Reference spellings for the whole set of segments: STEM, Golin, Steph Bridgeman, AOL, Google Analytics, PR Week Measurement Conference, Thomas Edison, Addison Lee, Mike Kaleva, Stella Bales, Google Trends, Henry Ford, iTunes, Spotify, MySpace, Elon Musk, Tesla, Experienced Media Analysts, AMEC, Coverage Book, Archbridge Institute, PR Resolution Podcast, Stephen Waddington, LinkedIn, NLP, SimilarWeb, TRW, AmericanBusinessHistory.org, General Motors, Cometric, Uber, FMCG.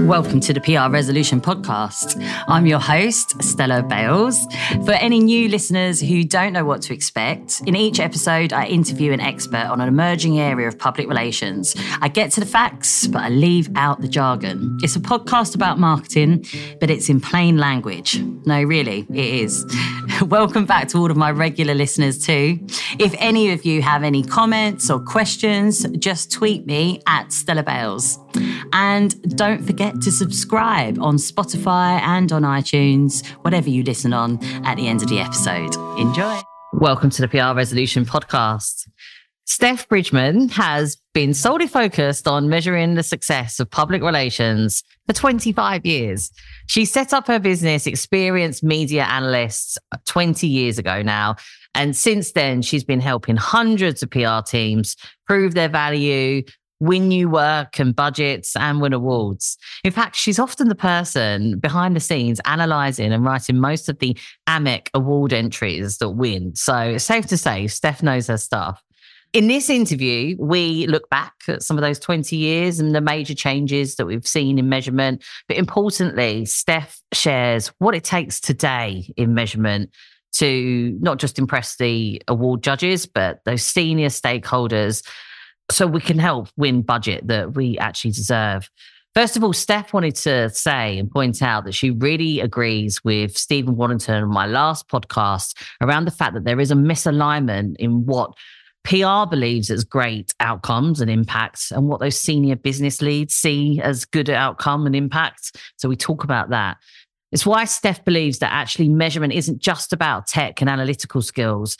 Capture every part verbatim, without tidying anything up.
Welcome to the P R Resolution Podcast. I'm your host, Stella Bales. For any new listeners who don't know what to expect, in each episode, I interview an expert on an emerging area of public relations. I get to the facts, but I leave out the jargon. It's a podcast about marketing, but it's in plain language. No, really, it is. Welcome back to all of my regular listeners too. If any of you have any comments or questions, just tweet me at Stella Bales. And don't forget to subscribe on Spotify and on iTunes, whatever you listen on at the end of the episode. Enjoy. Welcome to the P R Resolution Podcast. Steph Bridgeman has been solely focused on measuring the success of public relations for twenty-five years. She set up her business, Experienced Media Analysts, twenty years ago now. And since then, she's been helping hundreds of P R teams prove their value, win new work and budgets, and win awards. In fact, she's often the person behind the scenes analysing and writing most of the A M E C award entries that win. So it's safe to say Steph knows her stuff. In this interview, we look back at some of those twenty years and the major changes that we've seen in measurement. But importantly, Steph shares what it takes today in measurement to not just impress the award judges, but those senior stakeholders, so we can help win budget that we actually deserve. First of all, Steph wanted to say and point out that she really agrees with Stephen Waddington on my last podcast around the fact that there is a misalignment in what P R believes as great outcomes and impacts and what those senior business leads see as good outcome and impact. So we talk about that. It's why Steph believes that actually measurement isn't just about tech and analytical skills.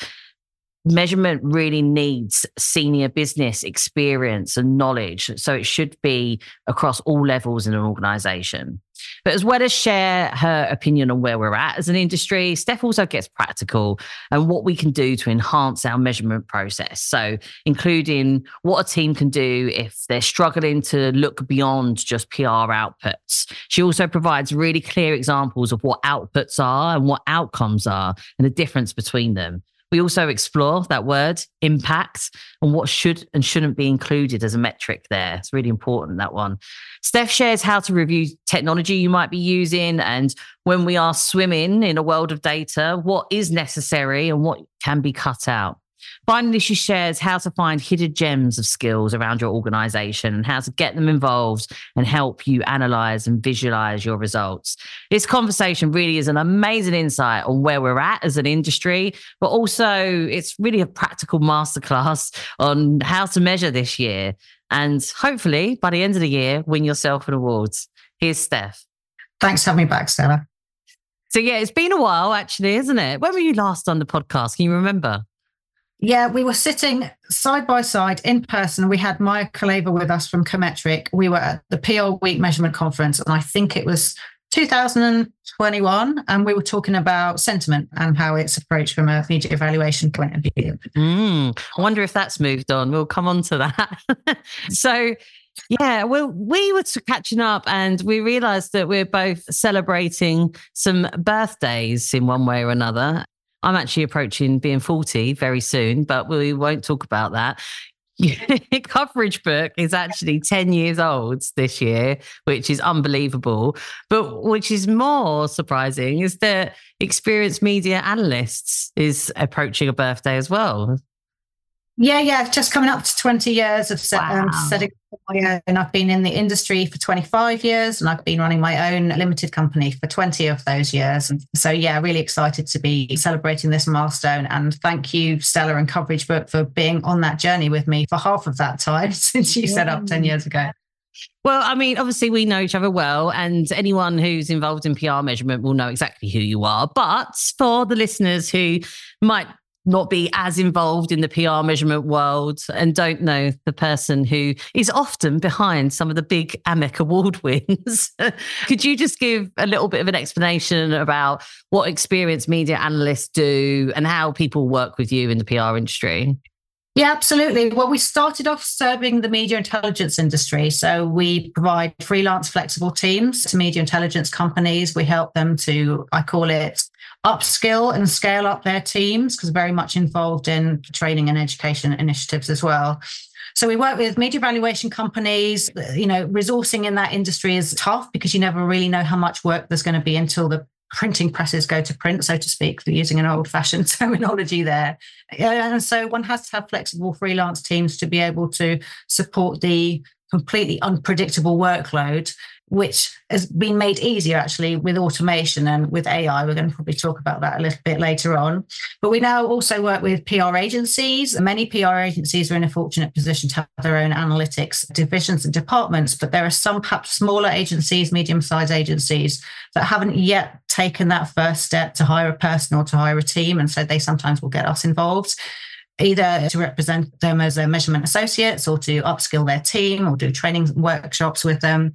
Measurement really needs senior business experience and knowledge. So it should be across all levels in an organization. But as well as share her opinion on where we're at as an industry, Steph also gets practical and what we can do to enhance our measurement process. So including what a team can do if they're struggling to look beyond just P R outputs. She also provides really clear examples of what outputs are and what outcomes are and the difference between them. We also explore that word, impact, and what should and shouldn't be included as a metric there. It's really important, that one. Steph shares how to review technology you might be using, and when we are swimming in a world of data, what is necessary and what can be cut out. Finally, she shares how to find hidden gems of skills around your organization and how to get them involved and help you analyze and visualize your results. This conversation really is an amazing insight on where we're at as an industry, but also it's really a practical masterclass on how to measure this year. And hopefully by the end of the year, win yourself an award. Here's Steph. Thanks for having me back, Stella. So yeah, it's been a while actually, isn't it? When were you last on the podcast? Can you remember? Yeah, we were sitting side by side in person. We had Mike Kaleva with us from Cometric. We were at the P R Week Measurement Conference, and I think it was two thousand twenty-one. And we were talking about sentiment and how it's approached from a media evaluation point of view. Mm, I wonder if that's moved on. We'll come on to that. So, yeah, well, we were catching up and we realised that we're both celebrating some birthdays in one way or another. I'm actually approaching being forty very soon, but we won't talk about that. Coverage Book is actually ten years old this year, which is unbelievable. But which is more surprising is that Experienced Media Analysts is approaching a birthday as well. Yeah, yeah, just coming up to twenty years of set, wow. um, setting up my own. I've been in the industry for twenty-five years and I've been running my own limited company for twenty of those years. And so, yeah, really excited to be celebrating this milestone. And thank you, Stella and Coverage Book, for being on that journey with me for half of that time since you yeah. set up ten years ago. Well, I mean, obviously we know each other well, and anyone who's involved in P R measurement will know exactly who you are. But for the listeners who might not be as involved in the P R measurement world and don't know the person who is often behind some of the big A M E C award wins. Could you just give a little bit of an explanation about what Experienced Media Analysts do and how people work with you in the P R industry? Yeah, absolutely. Well, we started off serving the media intelligence industry. So we provide freelance flexible teams to media intelligence companies. We help them to, I call it, upskill and scale up their teams, because very much involved in training and education initiatives as well. So we work with media valuation companies. You know, resourcing in that industry is tough because you never really know how much work there's going to be until the printing presses go to print, so to speak, using an old-fashioned terminology there. And so one has to have flexible freelance teams to be able to support the completely unpredictable workload, which has been made easier actually with automation and with A I. We're going to probably talk about that a little bit later on. But we now also work with P R agencies. Many P R agencies are in a fortunate position to have their own analytics divisions and departments, but there are some perhaps smaller agencies, medium-sized agencies that haven't yet taken that first step to hire a person or to hire a team. And so they sometimes will get us involved, either to represent them as their measurement associates or to upskill their team or do training workshops with them.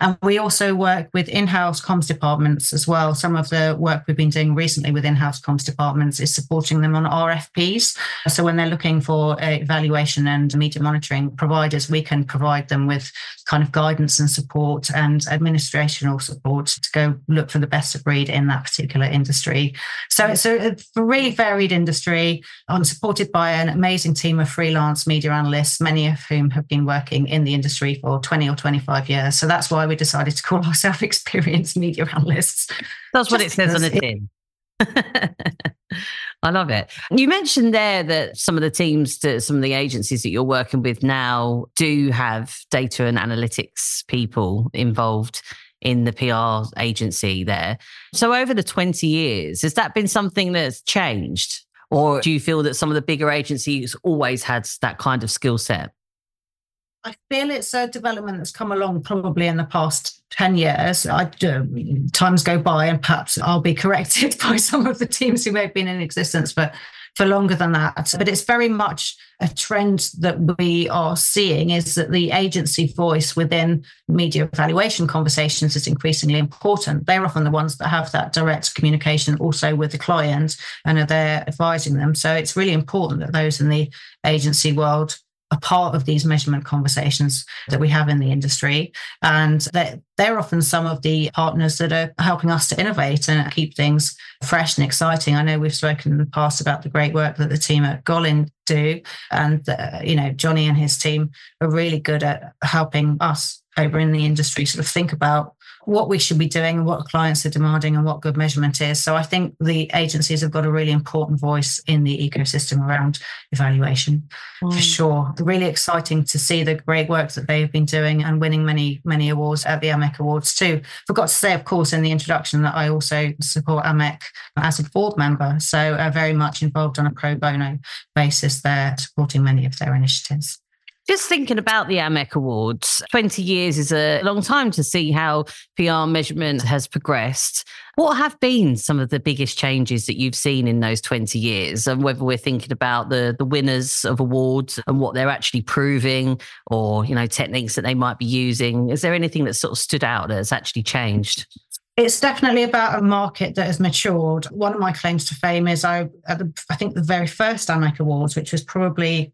And we also work with in-house comms departments as well. Some of the work we've been doing recently with in-house comms departments is supporting them on R F Ps. So when they're looking for evaluation and media monitoring providers, we can provide them with kind of guidance and support and administrational support to go look for the best of breed in that particular industry. So it's a really varied industry. I'm supported by by an amazing team of freelance media analysts, many of whom have been working in the industry for twenty or twenty-five years. So that's why we decided to call ourselves Experienced Media Analysts. That's what it says on the tin. I love it. You mentioned there that some of the teams, to, some of the agencies that you're working with now do have data and analytics people involved in the P R agency there. So over the twenty years, has that been something that's changed? Or do you feel that some of the bigger agencies always had that kind of skill set? I feel it's a development that's come along probably in the past ten years. I, uh, times go by and perhaps I'll be corrected by some of the teams who may have been in existence for, for longer than that. But it's very much a trend that we are seeing is that the agency voice within media evaluation conversations is increasingly important. They're often the ones that have that direct communication also with the client and are there advising them. So it's really important that those in the agency world a part of these measurement conversations that we have in the industry. And they're, they're often some of the partners that are helping us to innovate and keep things fresh and exciting. I know we've spoken in the past about the great work that the team at Golin do. And, uh, you know, Johnny and his team are really good at helping us over in the industry sort of think about what we should be doing and what clients are demanding and what good measurement is. So I think the agencies have got a really important voice in the ecosystem around evaluation, mm. for sure. Really exciting to see the great work that they've been doing and winning many, many awards at the A M E C Awards too. Forgot to say, of course, in the introduction that I also support A M E C as a board member. So I'm very much involved on a pro bono basis there, supporting many of their initiatives. Just thinking about the A M E C Awards, twenty years is a long time to see how P R measurement has progressed. What have been some of the biggest changes that you've seen in those twenty years? And whether we're thinking about the, the winners of awards and what they're actually proving or, you know, techniques that they might be using. Is there anything that sort of stood out that has actually changed? It's definitely about a market that has matured. One of my claims to fame is I, at the, I think the very first A M E C Awards, which was probably...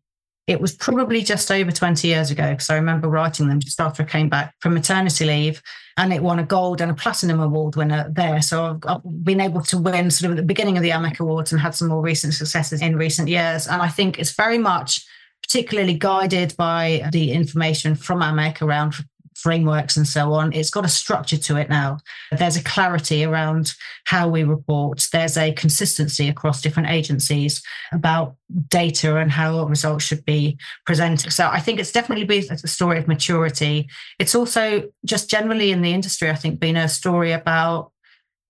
It was probably just over twenty years ago, because I remember writing them just after I came back from maternity leave, and it won a gold and a platinum award winner there. So I've, I've been able to win sort of at the beginning of the A M E C Awards and had some more recent successes in recent years. And I think it's very much particularly guided by the information from A M E C around frameworks and so on. It's got a structure to it now. There's a clarity around how we report. There's a consistency across different agencies about data and how results should be presented. So I think it's definitely been a story of maturity. It's also just generally in the industry, I think, been a story about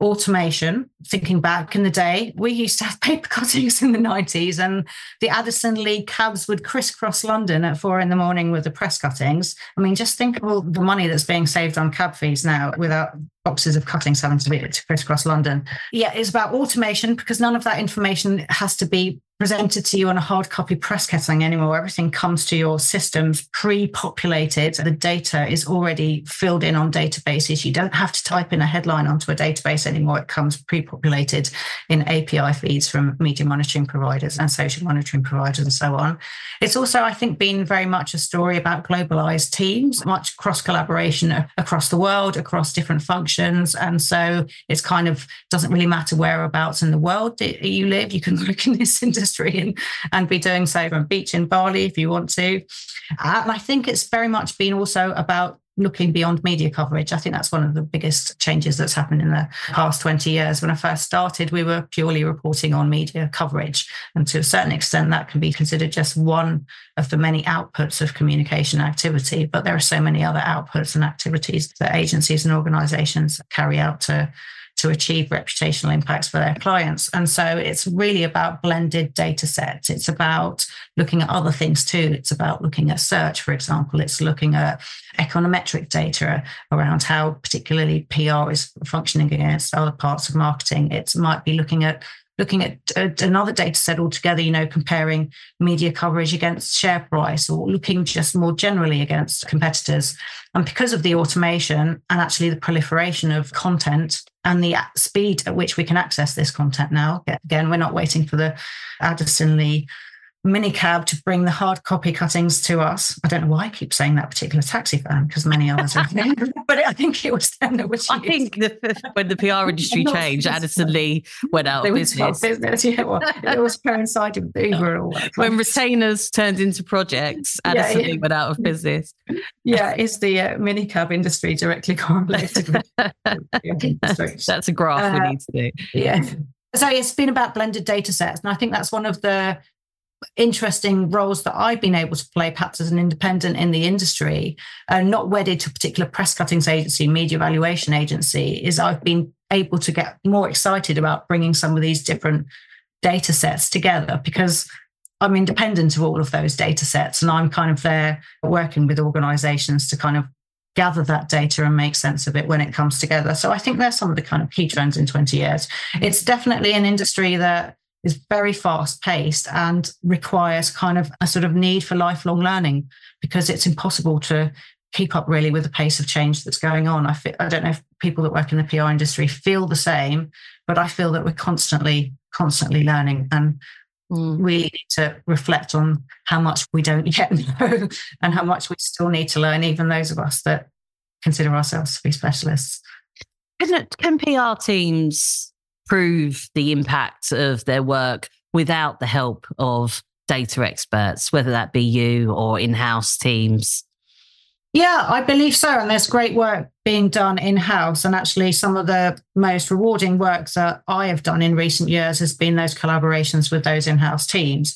automation. Thinking back in the day, we used to have paper cuttings in the nineties, and the Addison Lee cabs would crisscross London at four in the morning with the press cuttings. I mean, just think of all the money that's being saved on cab fees now without boxes of cuttings having to be to crisscross London. Yeah, it's about automation because none of that information has to be presented to you on a hard copy press cutting anymore. Everything comes to your systems pre-populated. The data is already filled in on databases. You don't have to type in a headline onto a database anymore. It comes pre-populated in A P I feeds from media monitoring providers and social monitoring providers and so on. It's also, I think, been very much a story about globalized teams, much cross-collaboration across the world, across different functions. And so it's kind of doesn't really matter whereabouts in the world that you live. You can look in this industry And, and be doing so from a beach in Bali if you want to. And I think it's very much been also about looking beyond media coverage. I think that's one of the biggest changes that's happened in the past twenty years. When I first started, we were purely reporting on media coverage. And to a certain extent, that can be considered just one of the many outputs of communication activity. But there are so many other outputs and activities that agencies and organisations carry out to to achieve reputational impacts for their clients. And so it's really about blended data sets. It's about looking at other things too. It's about looking at search, for example. It's looking at econometric data around how particularly P R is functioning against other parts of marketing. It might be looking at looking at another data set altogether, you know, comparing media coverage against share price or looking just more generally against competitors. And because of the automation and actually the proliferation of content and the speed at which we can access this content now, again, we're not waiting for the Addison Lee minicab to bring the hard copy cuttings to us. I don't know why I keep saying that particular taxi fan, because many others are there, but I think it was them that was used. I think the, when the P R industry changed, Addison Lee went out of business. business yeah, well, it was coincided with Uber and all that. When retainers turned into projects, Addison yeah, yeah. Lee went out of business. Yeah, is the uh, minicab industry directly correlated with the That's a graph uh, we need to do. Yeah. So it's been about blended data sets. And I think that's one of the interesting roles that I've been able to play perhaps as an independent in the industry, uh, not wedded to a particular press cuttings agency, media evaluation agency, is I've been able to get more excited about bringing some of these different data sets together because I'm independent of all of those data sets and I'm kind of there working with organisations to kind of gather that data and make sense of it when it comes together. So I think there's some of the kind of key trends in twenty years. It's definitely an industry that is very fast-paced and requires kind of a sort of need for lifelong learning because it's impossible to keep up really with the pace of change that's going on. I feel, I don't know if people that work in the P R industry feel the same, but I feel that we're constantly, constantly learning and mm. really need to reflect on how much we don't yet know and how much we still need to learn, even those of us that consider ourselves to be specialists. Can, can P R teams prove the impact of their work without the help of data experts, whether that be you or in-house teams? Yeah, I believe so. And there's great work being done in-house. And actually, some of the most rewarding works that I have done in recent years has been those collaborations with those in-house teams.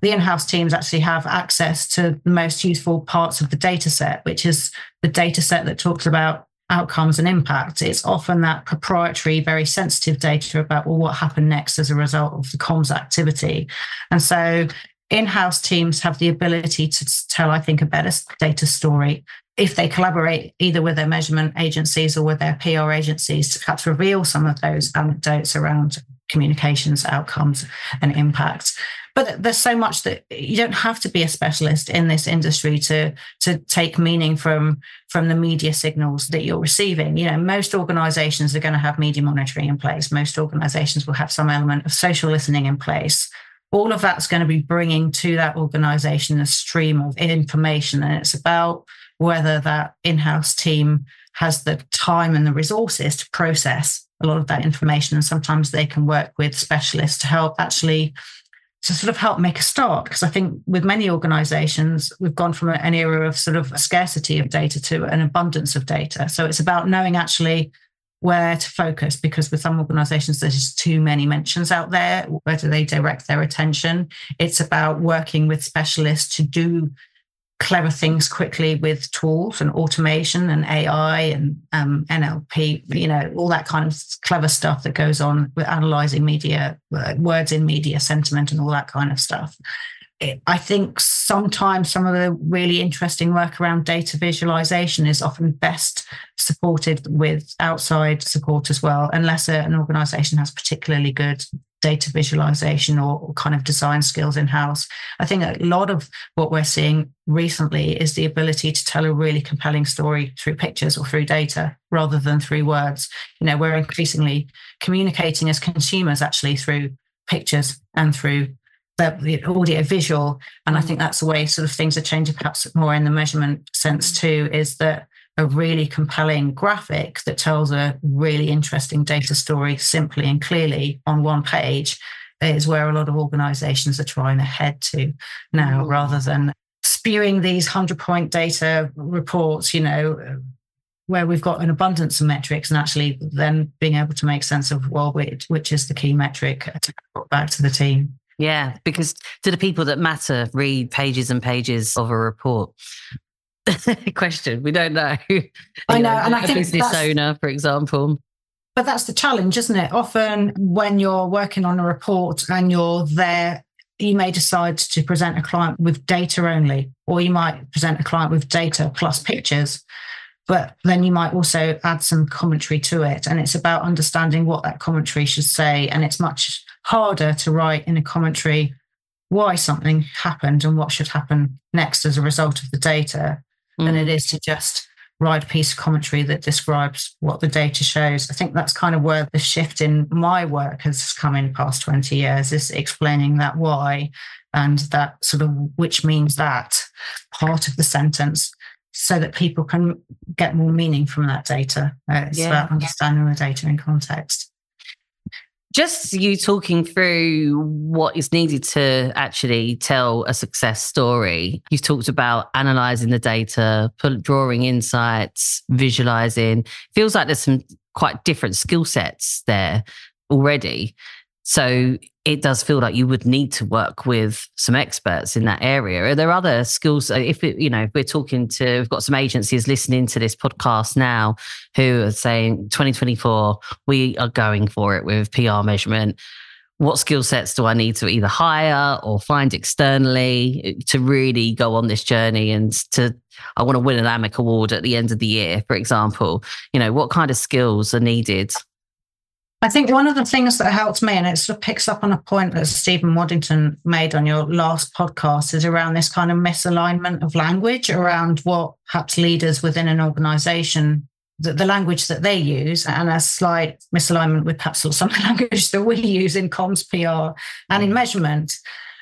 The in-house teams actually have access to the most useful parts of the data set, which is the data set that talks about outcomes and impact. It's often that proprietary, very sensitive data about, well, what happened next as a result of the comms activity. And so in-house teams have the ability to tell, I think, a better data story if they collaborate either with their measurement agencies or with their P R agencies to perhaps reveal some of those anecdotes around communications, outcomes and impact. But there's so much that you don't have to be a specialist in this industry to, to take meaning from, from the media signals that you're receiving. You know, most organisations are going to have media monitoring in place. Most organisations will have some element of social listening in place. All of that's going to be bringing to that organisation a stream of information. And it's about whether that in-house team has the time and the resources to process a lot of that information. And sometimes they can work with specialists to help actually to sort of help make a start, because I think with many organisations, we've gone from an era of sort of a scarcity of data to an abundance of data. So it's about knowing actually where to focus, because with some organisations, there's too many mentions out there. Where do they direct their attention? It's about working with specialists to do clever things quickly with tools and automation and A I and um, N L P, you know, all that kind of clever stuff that goes on with analysing media, words in media, sentiment and all that kind of stuff. It, I think sometimes some of the really interesting work around data visualisation is often best supported with outside support as well, unless an organisation has particularly good data visualization or, or kind of design skills in-house. I think a lot of what we're seeing recently is the ability to tell a really compelling story through pictures or through data rather than through words. You know, we're increasingly communicating as consumers actually through pictures and through the audio visual. And I think that's the way sort of things are changing, perhaps more in the measurement sense too, is that a really compelling graphic that tells a really interesting data story simply and clearly on one page is where a lot of organizations are trying to head to now, mm-hmm. rather than spewing these one hundred point data reports, you know, where we've got an abundance of metrics, and actually then being able to make sense of, well, which, which is the key metric to put back to the team. Yeah, because do the people that matter read pages and pages of a report? Question, we don't know. I know, and I think business owner, for example. But that's the challenge, isn't it? Often when you're working on a report and you're there, you may decide to present a client with data only, or you might present a client with data plus pictures. But then you might also add some commentary to it. And it's about understanding what that commentary should say. And it's much harder to write in a commentary why something happened and what should happen next as a result of the data mm. than it is to just write a piece of commentary that describes what the data shows. I think that's kind of where the shift in my work has come in the past twenty years, is explaining that why and that sort of which means that part of the sentence, so that people can get more meaning from that data. Uh, it's yeah, about understanding yeah. the data in context. Just you talking through what is needed to actually tell a success story. You've talked about analysing the data, drawing insights, visualising. Feels like there's some quite different skill sets there already. So it does feel like you would need to work with some experts in that area. Are there other skills? If it, you know, if we're talking to, we've got some agencies listening to this podcast now who are saying twenty twenty-four, we are going for it with P R measurement. What skill sets do I need to either hire or find externally to really go on this journey and to, I want to win an AMEC award at the end of the year, for example? You know, what kind of skills are needed? I think one of the things that helps me, and it sort of picks up on a point that Stephen Waddington made on your last podcast, is around this kind of misalignment of language around what perhaps leaders within an organisation, the, the language that they use, and a slight misalignment with perhaps some of the language that we use in comms, P R and in measurement.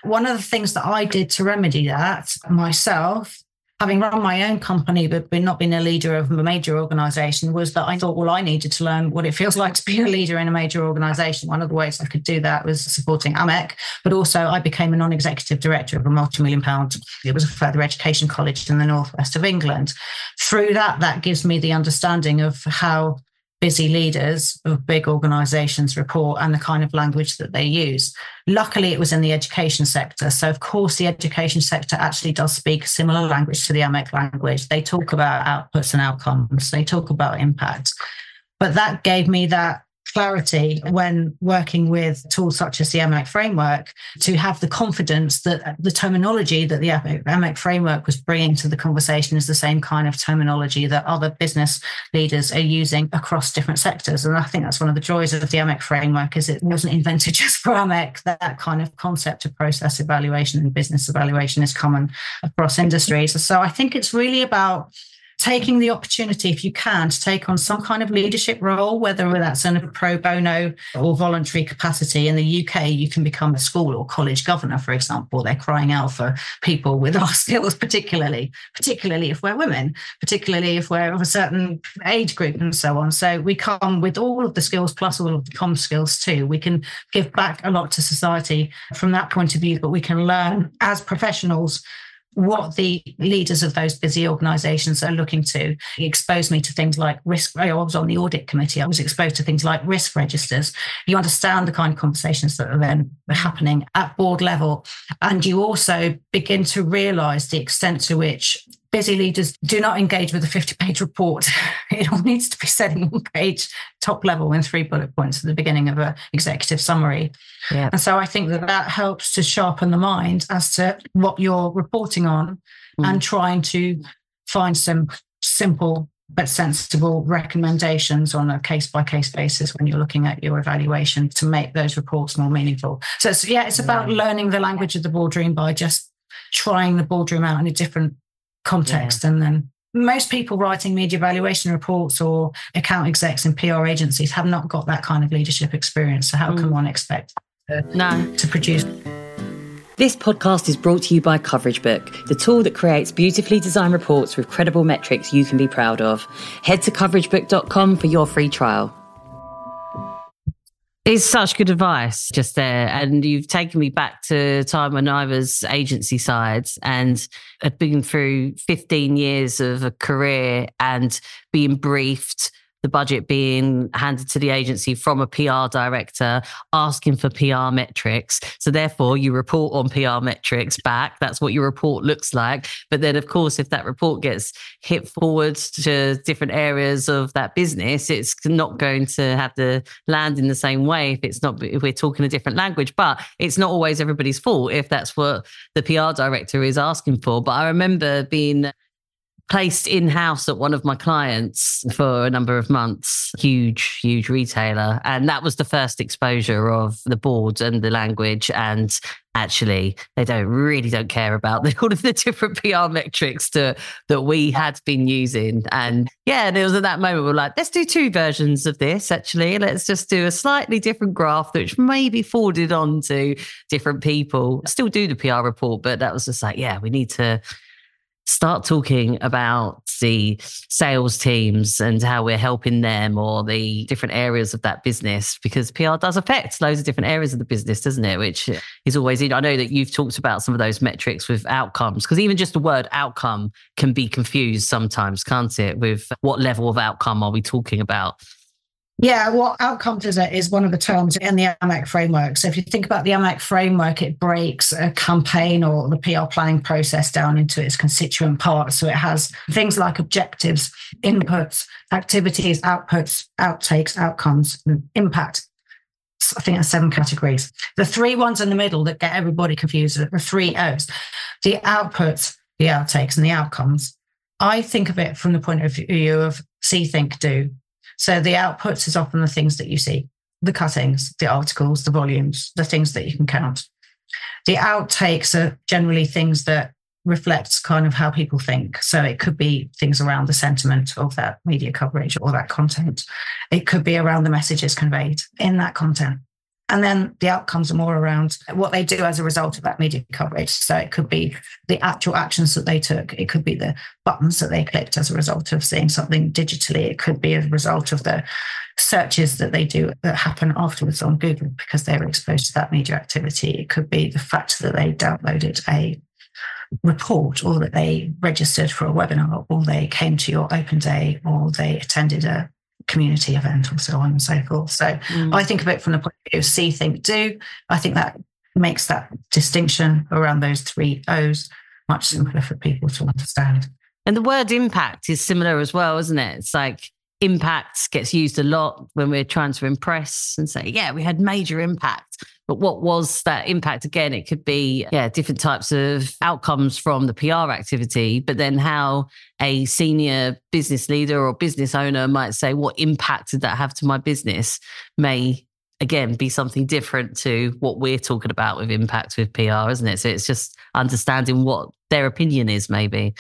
One of the things that I did to remedy that myself, having run my own company but not being a leader of a major organisation, was that I thought, well, I needed to learn what it feels like to be a leader in a major organisation. One of the ways I could do that was supporting AMEC, but also I became a non-executive director of a multi-million pound, it was a further education college in the northwest of England. Through that, that gives me the understanding of how busy leaders of big organisations report and the kind of language that they use. Luckily, it was in the education sector. So, of course, the education sector actually does speak similar language to the AMEC language. They talk about outputs and outcomes. They talk about impact. But that gave me that clarity when working with tools such as the AMEC framework to have the confidence that the terminology that the AMEC framework was bringing to the conversation is the same kind of terminology that other business leaders are using across different sectors. And I think that's one of the joys of the AMEC framework, is it wasn't invented just for AMEC. That kind of concept of process evaluation and business evaluation is common across industries. So I think it's really about taking the opportunity, if you can, to take on some kind of leadership role, whether that's in a pro bono or voluntary capacity. In the U K, you can become a school or college governor, for example. They're crying out for people with our skills, particularly, particularly if we're women, particularly if we're of a certain age group and so on. So we come with all of the skills plus all of the comm skills too. We can give back a lot to society from that point of view, but we can learn as professionals what the leaders of those busy organisations are looking to. He exposed me to things like risk. I was on the audit committee. I was exposed to things like risk registers. You understand the kind of conversations that are then happening at board level. And you also begin to realise the extent to which busy leaders do not engage with a fifty-page report. It all needs to be said in one page, top level, in three bullet points at the beginning of an executive summary. Yeah. And so I think that that helps to sharpen the mind as to what you're reporting on mm. and trying to find some simple but sensible recommendations on a case-by-case basis when you're looking at your evaluation to make those reports more meaningful. So, it's, yeah, it's about yeah. learning the language of the boardroom by just trying the boardroom out in a different context. Yeah. And then most people writing media evaluation reports or account execs in P R agencies have not got that kind of leadership experience. So how mm. can one expect to, no. to produce... This podcast is brought to you by Coverage Book, the tool that creates beautifully designed reports with credible metrics you can be proud of. Head to coverage book dot com for your free trial. It's such good advice just there. And you've taken me back to a time when I was agency side and had been through fifteen years of a career and being briefed, the budget being handed to the agency from a P R director, asking for P R metrics. So therefore you report on P R metrics back. That's what your report looks like. But then of course, if that report gets hit forward to different areas of that business, it's not going to have the land in the same way if it's not, if we're talking a different language, but it's not always everybody's fault if that's what the P R director is asking for. But I remember being placed in-house at one of my clients for a number of months, huge, huge retailer. And that was the first exposure of the board and the language. And actually, they don't really don't care about the, all of the different P R metrics to, that we had been using. And yeah, there was at that moment, we were like, let's do two versions of this, actually. Let's just do a slightly different graph, which may be forwarded on to different people. Still do the P R report, but that was just like, yeah, we need to start talking about the sales teams and how we're helping them or the different areas of that business, because P R does affect loads of different areas of the business, doesn't it? Which is always, I know that you've talked about some of those metrics with outcomes, because even just the word outcome can be confused sometimes, can't it? With what level of outcome are we talking about? Yeah, what outcomes is it is one of the terms in the A M E C framework. So if you think about the A M E C framework, it breaks a campaign or the P R planning process down into its constituent parts. So it has things like objectives, inputs, activities, outputs, outtakes, outcomes, impact. I think that's seven categories. The three ones in the middle that get everybody confused are the three O's. The outputs, the outtakes, and the outcomes. I think of it from the point of view of see, think, do. So the outputs is often the things that you see, the cuttings, the articles, the volumes, the things that you can count. The outtakes are generally things that reflect kind of how people think. So it could be things around the sentiment of that media coverage or that content. It could be around the messages conveyed in that content. And then the outcomes are more around what they do as a result of that media coverage. So it could be the actual actions that they took. It could be the buttons that they clicked as a result of seeing something digitally. It could be a result of the searches that they do that happen afterwards on Google because they were exposed to that media activity. It could be the fact that they downloaded a report or that they registered for a webinar or they came to your open day or they attended a community event or so on and so forth. So mm. I think of it from the point of view of see, think, do. I think that makes that distinction around those three O's much simpler for people to understand. And the word impact is similar as well, isn't it? It's like impact gets used a lot when we're trying to impress and say, yeah, we had major impact. But what was that impact? Again, it could be yeah, different types of outcomes from the P R activity, but then how a senior business leader or business owner might say, what impact did that have to my business may, again, be something different to what we're talking about with impact with P R, isn't it? So it's just understanding what their opinion is maybe.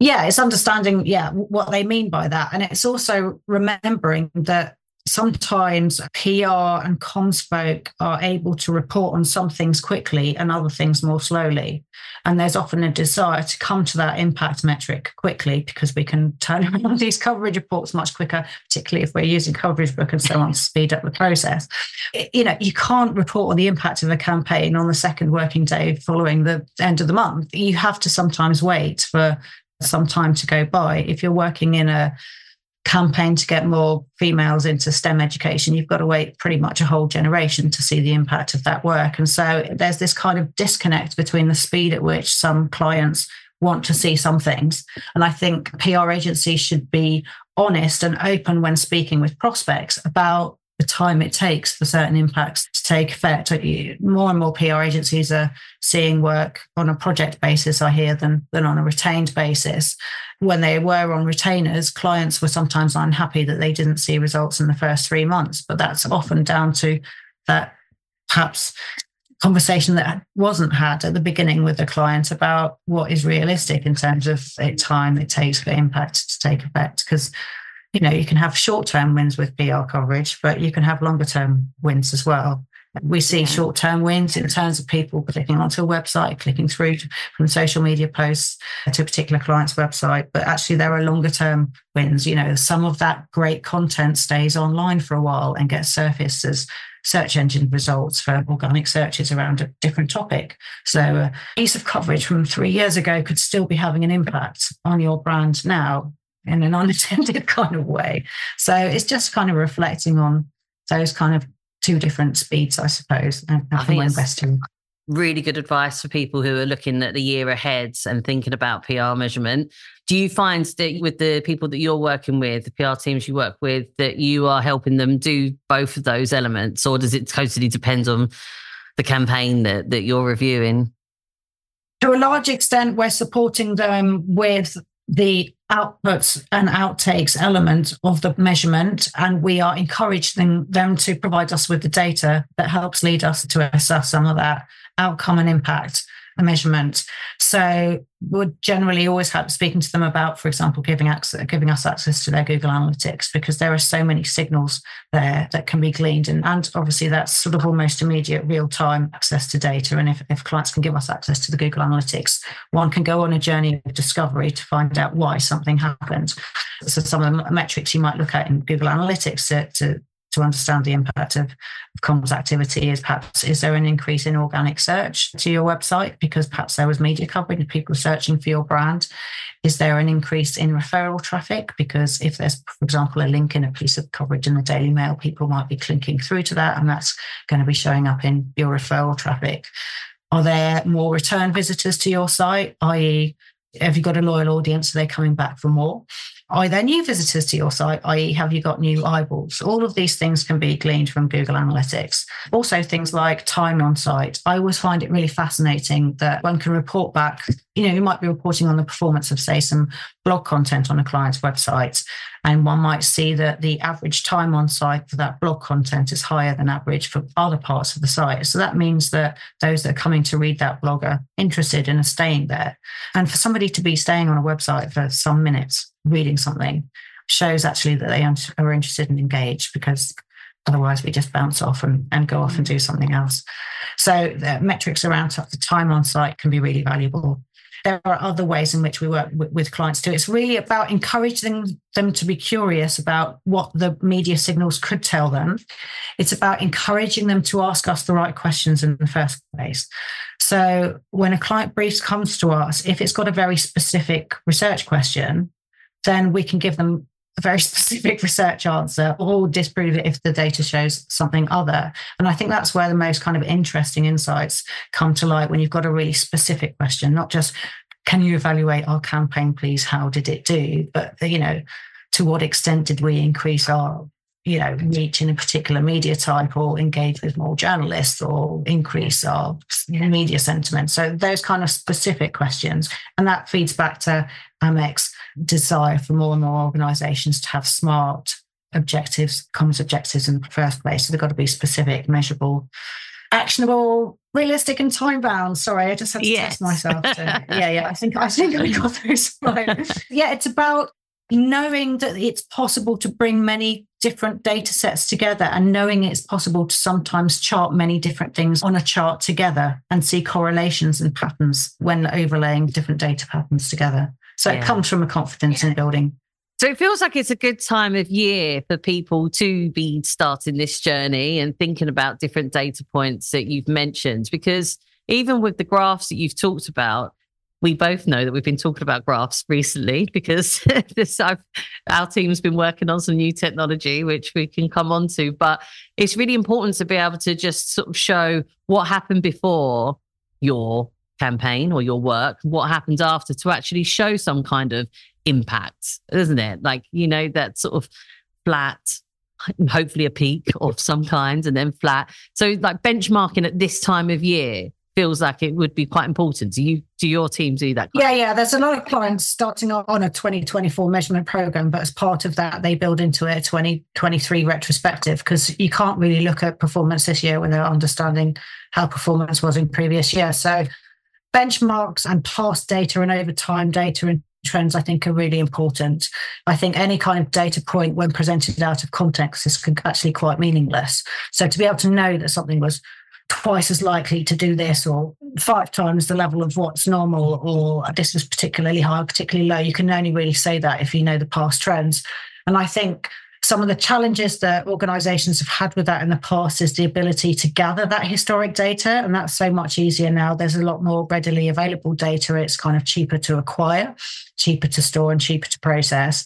Yeah, it's understanding yeah, what they mean by that. And it's also remembering that sometimes P R and comms folk are able to report on some things quickly and other things more slowly. And there's often a desire to come to that impact metric quickly because we can turn around these coverage reports much quicker, particularly if we're using Coverage Book and so on to speed up the process. It, you know, you can't report on the impact of a campaign on the second working day following the end of the month. You have to sometimes wait for some time to go by. If you're working in a campaign to get more females into STEM education, you've got to wait pretty much a whole generation to see the impact of that work. And so there's this kind of disconnect between the speed at which some clients want to see some things. And I think P R agencies should be honest and open when speaking with prospects about the time it takes for certain impacts to take effect. More and more P R agencies are seeing work on a project basis, I hear, than, than on a retained basis. When they were on retainers, clients were sometimes unhappy that they didn't see results in the first three months, but that's often down to that perhaps conversation that wasn't had at the beginning with the client about what is realistic in terms of the time it takes for impact to take effect. Because, you know, you can have short-term wins with P R coverage, but you can have longer-term wins as well. We see short-term wins in terms of people clicking onto a website, clicking through from social media posts to a particular client's website, but actually there are longer-term wins. You know, some of that great content stays online for a while and gets surfaced as search engine results for organic searches around a different topic. So a piece of coverage from three years ago could still be having an impact on your brand now in an unintended kind of way. So it's just kind of reflecting on those kind of two different speeds, I suppose. And I think that's really good advice for people who are looking at the year ahead and thinking about P R measurement. Do you find that with the people that you're working with, the P R teams you work with, that you are helping them do both of those elements, or does it totally depend on the campaign that, that you're reviewing? To a large extent, we're supporting them with the outputs and outtakes element of the measurement, and we are encouraging them to provide us with the data that helps lead us to assess some of that outcome and impact measurement. So we're generally always help speaking to them about, for example, giving access, giving us access to their Google Analytics, because there are so many signals there that can be gleaned. And, and obviously that's sort of almost immediate real-time access to data. And if, if clients can give us access to the Google Analytics, one can go on a journey of discovery to find out why something happened. So some of the metrics you might look at in Google Analytics to, to to understand the impact of, of comms activity is perhaps, is there an increase in organic search to your website because perhaps there was media coverage and people searching for your brand? Is there an increase in referral traffic? Because if there's, for example, a link in a piece of coverage in the Daily Mail, people might be clicking through to that, and that's going to be showing up in your referral traffic. Are there more return visitors to your site, that is, have you got a loyal audience? Are they coming back for more? Are there new visitors to your site, that is have you got new eyeballs? All of these things can be gleaned from Google Analytics. Also things like time on site. I always find it really fascinating that one can report back, you know, you might be reporting on the performance of, say, some blog content on a client's website, and one might see that the average time on site for that blog content is higher than average for other parts of the site. So that means that those that are coming to read that blog are interested and are staying there. And for somebody to be staying on a website for some minutes reading something shows actually that they are interested and engaged, because otherwise we just bounce off and, and go off and do something else. So the metrics around the time on site can be really valuable. There are other ways in which we work w- with clients too. It's really about encouraging them to be curious about what the media signals could tell them. It's about encouraging them to ask us the right questions in the first place. So when a client brief comes to us, if it's got a very specific research question, then we can give them a very specific research answer or disprove it if the data shows something other. And I think that's where the most kind of interesting insights come to light, when you've got a really specific question, not just, can you evaluate our campaign, please? How did it do? But, you know, to what extent did we increase our, you know, reach in a particular media type, or engage with more journalists, or increase our yeah. media sentiment? So those kind of specific questions. And that feeds back to AMEC's desire for more and more organisations to have smart objectives, comms objectives in the first place. So they've got to be specific, measurable, actionable, realistic and time-bound. Sorry, I just had to yes. test myself. To, yeah, yeah, I think I think I got those right. Yeah, it's about knowing that it's possible to bring many different data sets together, and knowing it's possible to sometimes chart many different things on a chart together and see correlations and patterns when overlaying different data patterns together. So yeah. it comes from a confidence yeah. in building. So it feels like it's a good time of year for people to be starting this journey and thinking about different data points that you've mentioned, because even with the graphs that you've talked about, we both know that we've been talking about graphs recently, because this, I've, our team's been working on some new technology, which we can come on to. But it's really important to be able to just sort of show what happened before your campaign or your work, what happened after, to actually show some kind of impact, isn't it? Like, you know, that sort of flat hopefully a peak of some kind and then flat. So like benchmarking at this time of year feels like it would be quite important. Do you, do your team do that? Yeah, yeah. There's a lot of clients starting on a twenty twenty-four measurement program, but as part of that, they build into a twenty twenty-three retrospective, because you can't really look at performance this year when they're understanding how performance was in previous years. So benchmarks and past data and over time data and trends, I think, are really important. I think any kind of data point when presented out of context is actually quite meaningless. So to be able to know that something was twice as likely to do this, or five times the level of what's normal, or this was particularly high, particularly low. You can only really say that if you know the past trends. And I think some of the challenges that organisations have had with that in the past is the ability to gather that historic data. And that's so much easier now. There's a lot more readily available data. It's kind of cheaper to acquire, cheaper to store, and cheaper to process.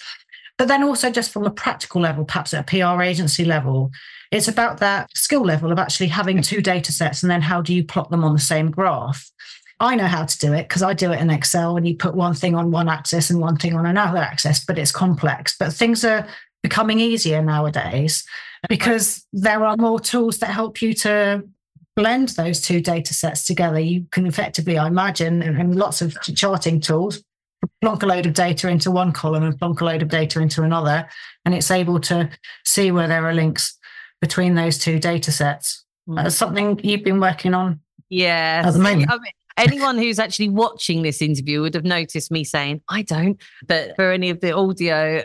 But then also just from a practical level, perhaps at a P R agency level, it's about that skill level of actually having two data sets and then how do you plot them on the same graph. I know how to do it because I do it in Excel, and you put one thing on one axis and one thing on another axis, but it's complex. But things are becoming easier nowadays because there are more tools that help you to blend those two data sets together. You can effectively, I imagine, and lots of charting tools, plonk a load of data into one column and plonk a load of data into another, and it's able to see where there are links between those two data sets. That's something you've been working on. Yeah. At the moment. I mean, anyone who's actually watching this interview would have noticed me saying, I don't, but for any of the audio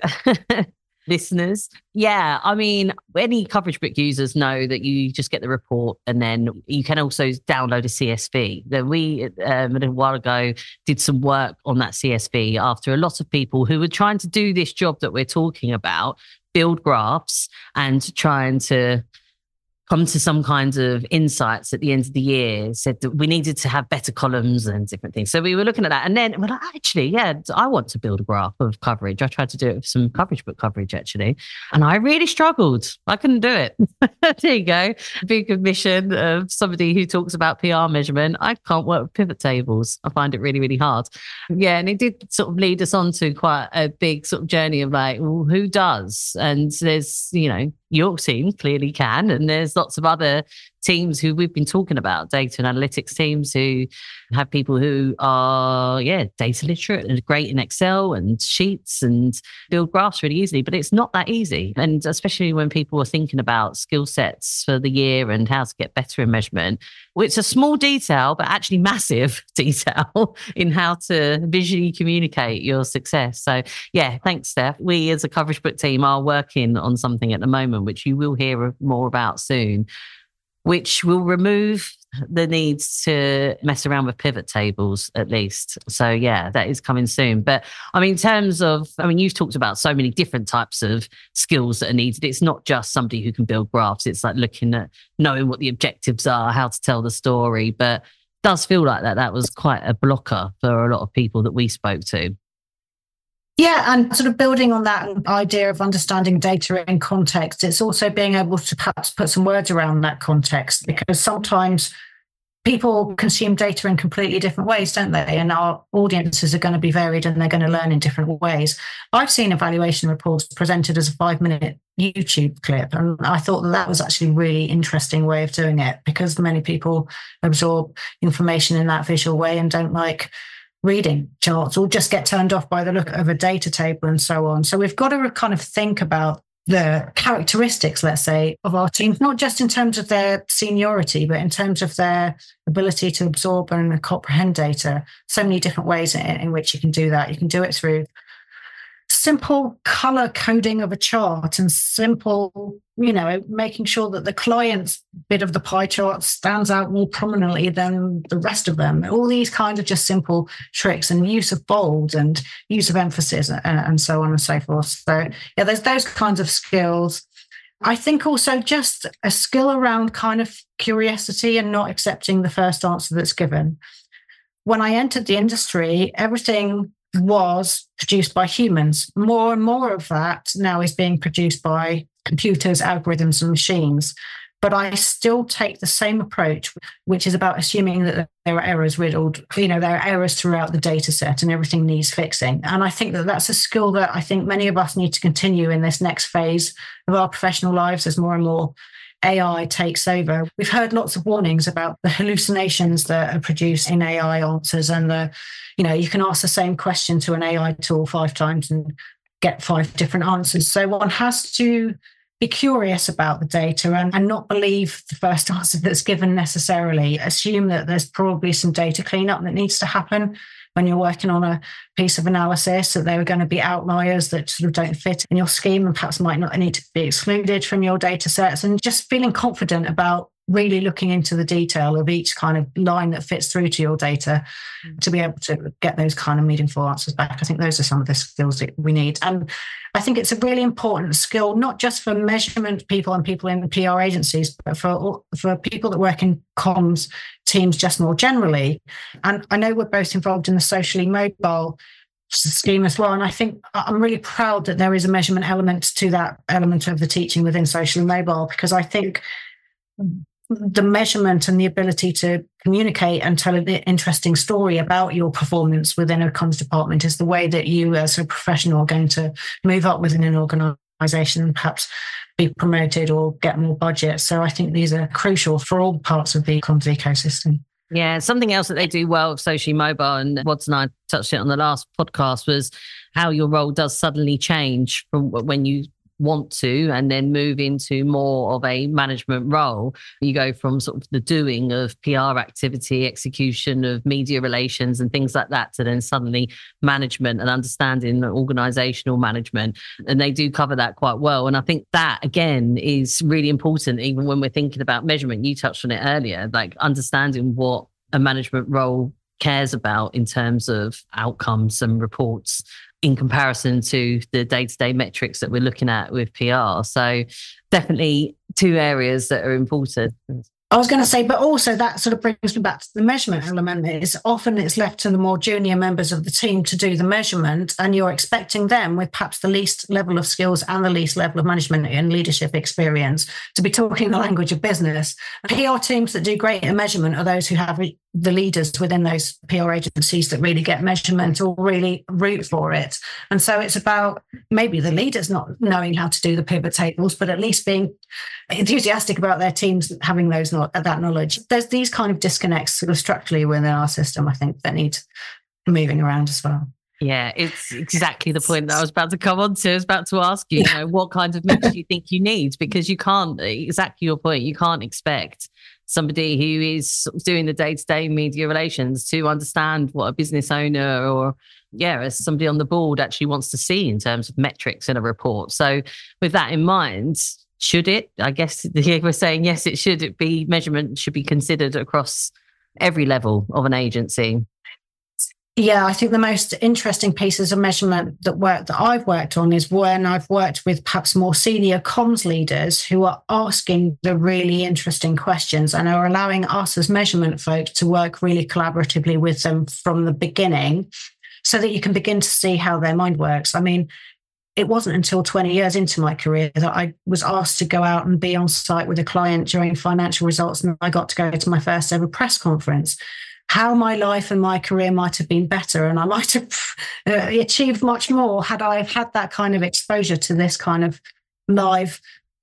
listeners, yeah, I mean, any Coverage Book users know that you just get the report and then you can also download a C S V. Then we, um, a little while ago, did some work on that C S V after a lot of people who were trying to do this job that we're talking about, build graphs and trying to come to some kinds of insights at the end of the year, said that we needed to have better columns and different things. So we were looking at that. And then we're like, actually, yeah, I want to build a graph of coverage. I tried to do it with some Coverage Book coverage, actually. And I really struggled. I couldn't do it. There you go. Big admission of somebody who talks about P R measurement. I can't work with pivot tables. I find it really, really hard. Yeah. And it did sort of lead us on to quite a big sort of journey of like, well, who does? And there's, you know, your team clearly can. And there's lots of other teams who we've been talking about, data and analytics teams who have people who are, yeah, data literate and great in Excel and sheets and build graphs really easily, but it's not that easy. And especially when people are thinking about skill sets for the year and how to get better in measurement, it's a small detail, but actually massive detail in how to visually communicate your success. So yeah, thanks, Steph. We as a Coverage Book team are working on something at the moment, which you will hear more about soon, which will remove the needs to mess around with pivot tables, at least. So yeah, that is coming soon. But I mean, in terms of, I mean, you've talked about so many different types of skills that are needed. It's not just somebody who can build graphs. It's like looking at knowing what the objectives are, how to tell the story. But it does feel like that that was quite a blocker for a lot of people that we spoke to. Yeah, and sort of building on that idea of understanding data in context, it's also being able to perhaps put some words around that context, because sometimes people consume data in completely different ways, don't they? And our audiences are going to be varied and they're going to learn in different ways. I've seen evaluation reports presented as a five-minute YouTube clip, and I thought that, that was actually a really interesting way of doing it, because many people absorb information in that visual way and don't like reading charts, or just get turned off by the look of a data table and so on. So we've got to kind of think about the characteristics, let's say, of our teams, not just in terms of their seniority, but in terms of their ability to absorb and comprehend data. So many different ways in, in which you can do that. You can do it through simple color coding of a chart and simple, you know, making sure that the client's bit of the pie chart stands out more prominently than the rest of them. All these kinds of just simple tricks and use of bold and use of emphasis and, and so on and so forth. So yeah, there's those kinds of skills. I think also just a skill around kind of curiosity and not accepting the first answer that's given. When I entered the industry, everything was produced by humans. More and more of that now is being produced by computers, algorithms, and machines. but I still take the same approach, which is about assuming that there are errors riddled, you know, there are errors throughout the data set and everything needs fixing. And I think that that's a skill that I think many of us need to continue in this next phase of our professional lives as more and more A I takes over. We've heard lots of warnings about the hallucinations that are produced in A I answers and the, you know, you can ask the same question to an A I tool five times and get five different answers. So one has to be curious about the data and, and not believe the first answer that's given necessarily. Assume that there's probably some data cleanup that needs to happen when you're working on a piece of analysis, that there are going to be outliers that sort of don't fit in your scheme and perhaps might not need to be excluded from your data sets. And just feeling confident about really looking into the detail of each kind of line that fits through to your data to be able to get those kind of meaningful answers back. I think those are some of the skills that we need. And I think it's a really important skill, not just for measurement people and people in the P R agencies, but for, for people that work in comms teams just more generally. And I know we're both involved in the socially mobile scheme as well. And I think I'm really proud that there is a measurement element to that element of the teaching within socially mobile, because I think the measurement and the ability to communicate and tell an interesting story about your performance within a comms department is the way that you as a professional are going to move up within an organisation and perhaps be promoted or get more budget. So I think these are crucial for all parts of the comms ecosystem. Yeah, something else that they do well with socially mobile, and Wads and I touched it on the last podcast, was how your role does suddenly change from when you want to and then move into more of a management role. You go from sort of the doing of P R activity, execution of media relations and things like that, to then suddenly management and understanding organizational management. And they do cover that quite well. And I think that, again, is really important, even when we're thinking about measurement. You touched on it earlier, like understanding what a management role cares about in terms of outcomes and reports in comparison to the day-to-day metrics that we're looking at with P R. So definitely two areas that are important. I was going to say, but also that sort of brings me back to the measurement element. Is often it's left to the more junior members of the team to do the measurement, and you're expecting them, with perhaps the least level of skills and the least level of management and leadership experience, to be talking the language of business. P R teams that do great at measurement are those who have the leaders within those P R agencies that really get measurement or really root for it. And so it's about maybe the leaders not knowing how to do the pivot tables, but at least being enthusiastic about their teams having those that knowledge. There's these kind of disconnects sort of structurally within our system, I think, that need moving around as well. Yeah, it's exactly the point that I was about to come on to. I was about to ask you, you know, what kind of mix you think you need, because you can't, exactly your point, you can't expect somebody who is doing the day-to-day media relations to understand what a business owner or, yeah, as somebody on the board actually wants to see in terms of metrics in a report. So with that in mind, should it, I guess we're saying, yes, it should it be, measurement should be considered across every level of an agency. Yeah, I think the most interesting pieces of measurement that work that I've worked on is when I've worked with perhaps more senior comms leaders who are asking the really interesting questions and are allowing us as measurement folk to work really collaboratively with them from the beginning so that you can begin to see how their mind works. I mean, it wasn't until twenty years into my career that I was asked to go out and be on site with a client during financial results, and I got to go to my first ever press conference. How my life and my career might have been better, and I might have uh, achieved much more had I had that kind of exposure to this kind of live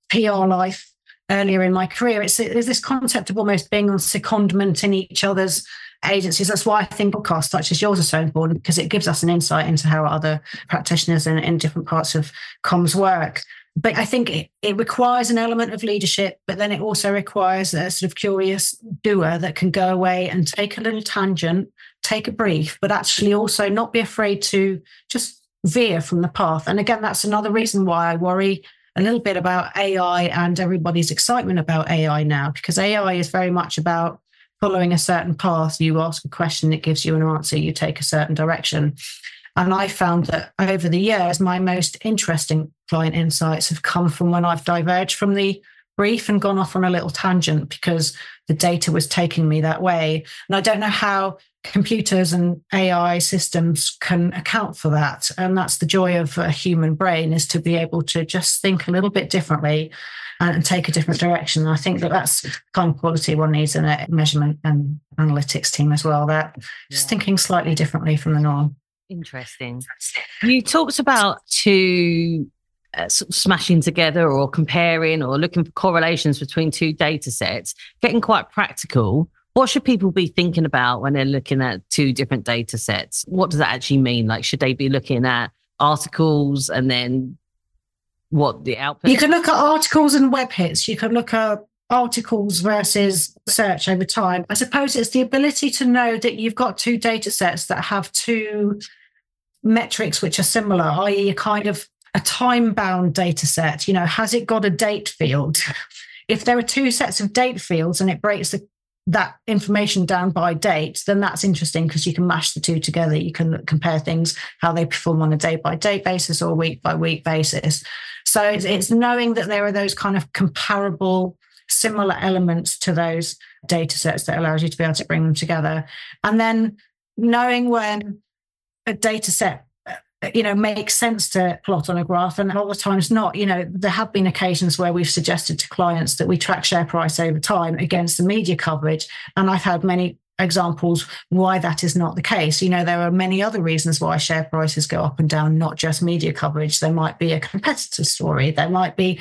P R life earlier in my career. It's, it's this concept of almost being on secondment in each other's agencies. That's why I think podcasts such as yours are so important, because it gives us an insight into how other practitioners in, in different parts of comms work. But I think it, it requires an element of leadership, but then it also requires a sort of curious doer that can go away and take a little tangent, take a brief, but actually also not be afraid to just veer from the path. And again, that's another reason why I worry a little bit about A I and everybody's excitement about A I now, because A I is very much about following a certain path. You ask a question, it gives you an answer, you take a certain direction. And I found that over the years, my most interesting client insights have come from when I've diverged from the brief and gone off on a little tangent because the data was taking me that way. And I don't know how computers and A I systems can account for that. And that's the joy of a human brain, is to be able to just think a little bit differently and take a different direction. And I think that that's the kind of quality one needs in a measurement and analytics team as well, that just yeah. thinking slightly differently from the norm. Interesting. You talked about two uh, sort of smashing together or comparing or looking for correlations between two data sets, getting quite practical. What should people be thinking about when they're looking at two different data sets? What does that actually mean? Like, should they be looking at articles and then what the output? You can look at articles and web hits. You can look at articles versus search over time. I suppose it's the ability to know that you've got two data sets that have two metrics which are similar, that is a kind of a time-bound data set. You know, has it got a date field? If there are two sets of date fields and it breaks the that information down by date, then that's interesting because you can mash the two together. You can compare things, how they perform on a day-by-day basis or week-by-week basis. So it's, it's knowing that there are those kind of comparable, similar elements to those data sets that allows you to be able to bring them together. And then knowing when a data set, you know, makes sense to plot on a graph, and a lot of times not. You know, there have been occasions where we've suggested to clients that we track share price over time against the media coverage, and I've had many examples why that is not the case. You know, there are many other reasons why share prices go up and down, not just media coverage. There might be a competitor story. There might be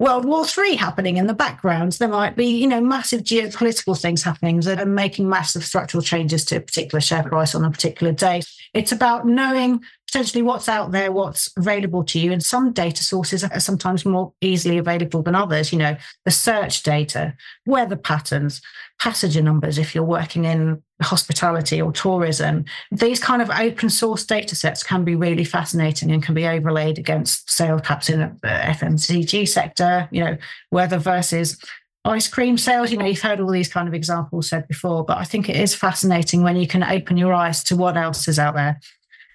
World War Three happening in the background. There might be, you know, massive geopolitical things happening that are making massive structural changes to a particular share price on a particular day. It's about knowing potentially what's out there, what's available to you. And some data sources are sometimes more easily available than others. You know, the search data, weather patterns, passenger numbers, if you're working in hospitality or tourism. These kind of open source data sets can be really fascinating and can be overlaid against sales caps in the F M C G sector, you know, weather versus ice cream sales. You know, you've heard all these kind of examples said before, but I think it is fascinating when you can open your eyes to what else is out there.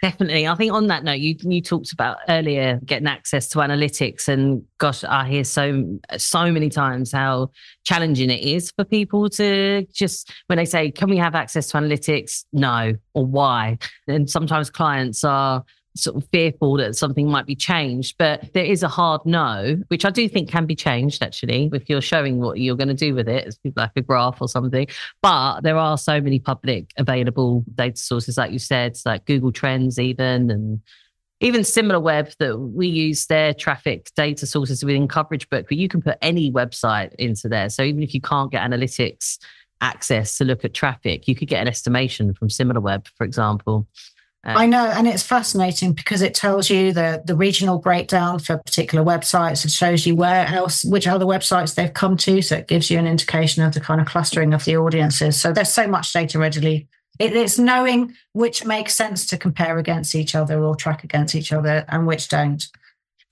Definitely. I think on that note, you you talked about earlier getting access to analytics, and gosh, I hear so so many times how challenging it is for people to just, when they say, can we have access to analytics? No, or why? And sometimes clients are sort of fearful that something might be changed, but there is a hard no, which I do think can be changed actually, if you're showing what you're going to do with it, as people like a graph or something. But there are so many public available data sources, like you said, like Google Trends even, and even SimilarWeb, that we use their traffic data sources within Coverage Book, but you can put any website into there. So even if you can't get analytics access to look at traffic, you could get an estimation from SimilarWeb, for example. Um, I know, and it's fascinating because it tells you the, the regional breakdown for particular websites. It shows you where else, which other websites they've come to. So it gives you an indication of the kind of clustering of the audiences. So there's so much data readily. It, it's knowing which makes sense to compare against each other or track against each other and which don't.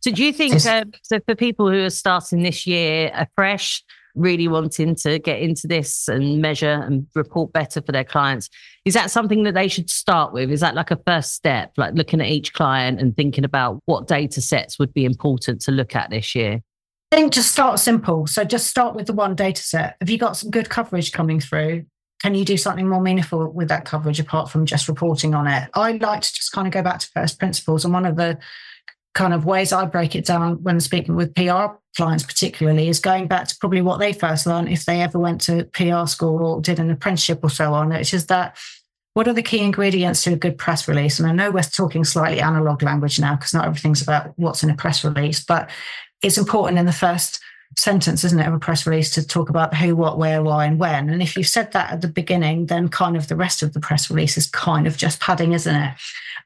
So do you think uh, so for people who are starting this year afresh, really wanting to get into this and measure and report better for their clients, is that something that they should start with? Is that like a first step, like looking at each client and thinking about what data sets would be important to look at this year? I think just start simple. So just start with the one data set. Have you got some good coverage coming through? Can you do something more meaningful with that coverage apart from just reporting on it? I like to just kind of go back to first principles. And one of the kind of ways I break it down when speaking with P R clients particularly is going back to probably what they first learned if they ever went to P R school or did an apprenticeship or so on, which is that what are the key ingredients to a good press release? And I know we're talking slightly analog language now because not everything's about what's in a press release, but it's important in the first sentence, isn't it, of a press release to talk about who, what, where, why, and when. And if you've said that at the beginning, then kind of the rest of the press release is kind of just padding, isn't it?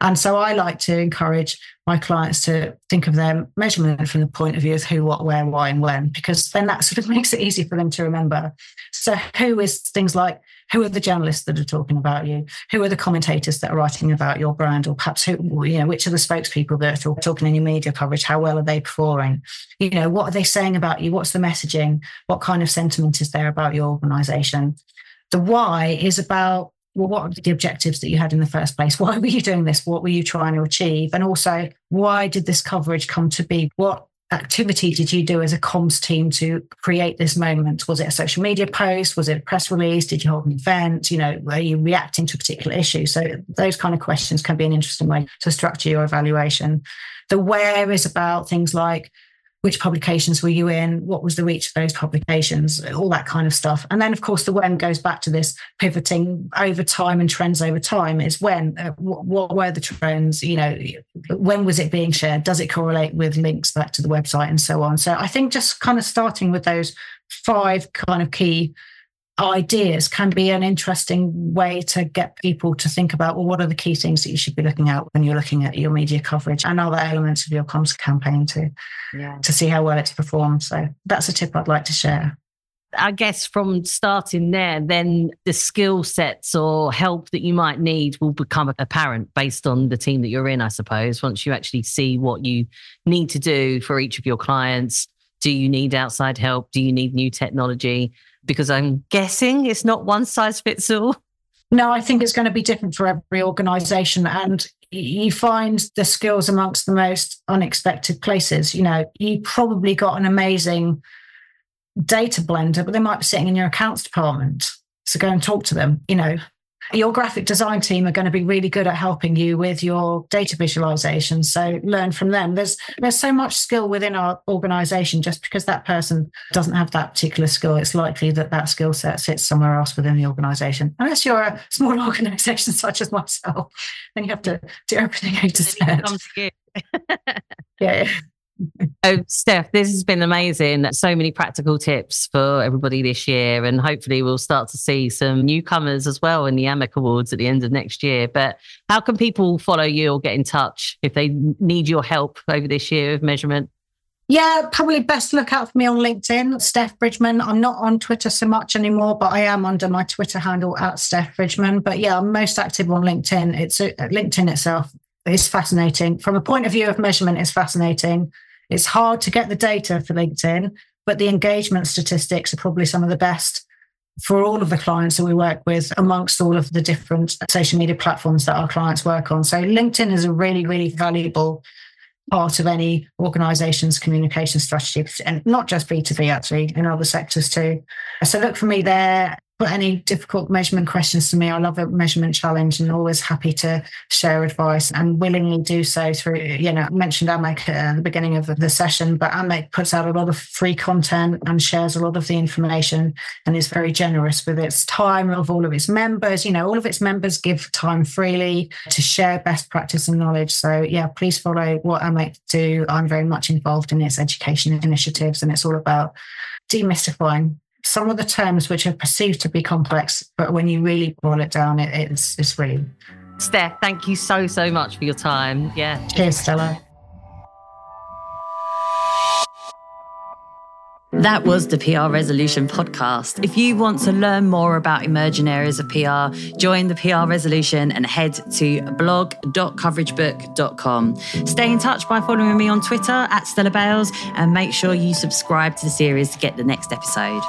And so I like to encourage my clients to think of their measurement from the point of view of who, what, where, why, and when, because then that sort of makes it easy for them to remember. So who is things like, who are the journalists that are talking about you? Who are the commentators that are writing about your brand? Or perhaps, who, you know, which are the spokespeople that are talking in your media coverage? How well are they performing? You know, what are they saying about you? What's the messaging? What kind of sentiment is there about your organisation? The why is about, well, what are the objectives that you had in the first place? Why were you doing this? What were you trying to achieve? And also, why did this coverage come to be? What activity did you do as a comms team to create this moment? Was it a social media post? Was it a press release? Did you hold an event? You know, were you reacting to a particular issue? So those kind of questions can be an interesting way to structure your evaluation. The where is about things like, which publications were you in? What was the reach of those publications? All that kind of stuff. And then, of course, the when goes back to this pivoting over time and trends over time is when, uh, what, what were the trends? You know, when was it being shared? Does it correlate with links back to the website and so on? So I think just kind of starting with those five kind of key ideas can be an interesting way to get people to think about, well, what are the key things that you should be looking at when you're looking at your media coverage and other elements of your comms campaign to, yeah. to see how well it's performed. So that's a tip I'd like to share. I guess from starting there, then the skill sets or help that you might need will become apparent based on the team that you're in, I suppose, once you actually see what you need to do for each of your clients. Do you need outside help? Do you need new technology? Because I'm guessing it's not one size fits all. No, I think it's going to be different for every organisation. And you find the skills amongst the most unexpected places. You know, you probably got an amazing data blender, but they might be sitting in your accounts department. So go and talk to them, you know. Your graphic design team are going to be really good at helping you with your data visualization. So learn from them. There's there's so much skill within our organization. Just because that person doesn't have that particular skill, it's likely that that skill set sits somewhere else within the organization. Unless you're a small organization such as myself, then you have to do everything A to Z. Yeah. Oh, Steph, this has been amazing. So many practical tips for everybody this year. And hopefully we'll start to see some newcomers as well in the A M E C Awards at the end of next year. But how can people follow you or get in touch if they need your help over this year of measurement? Yeah, probably best look out for me on LinkedIn, Steph Bridgeman. I'm not on Twitter so much anymore, but I am under my Twitter handle at Steph Bridgeman. But yeah, I'm most active on LinkedIn. It's uh, LinkedIn itself is fascinating. From a point of view of measurement, it's fascinating. It's hard to get the data for LinkedIn, but the engagement statistics are probably some of the best for all of the clients that we work with amongst all of the different social media platforms that our clients work on. So LinkedIn is a really, really valuable part of any organisation's communication strategy, and not just B two B, actually, in other sectors too. So look for me there. Put any difficult measurement questions to me. I love a measurement challenge and always happy to share advice and willingly do so through, you know, I mentioned A M E C at the beginning of the session, but A M E C puts out a lot of free content and shares a lot of the information and is very generous with its time of all of its members. You know, all of its members give time freely to share best practice and knowledge. So yeah, please follow what A M E C do. I'm very much involved in its education initiatives, and it's all about demystifying some of the terms which are perceived to be complex, but when you really boil it down, it, it's, it's really... Steph, thank you so, so much for your time. Yeah. Cheers, Stella. That was the P R Resolution podcast. If you want to learn more about emerging areas of P R, join the P R Resolution and head to blog dot coverage book dot com. Stay in touch by following me on Twitter at Stella Bales, and make sure you subscribe to the series to get the next episode.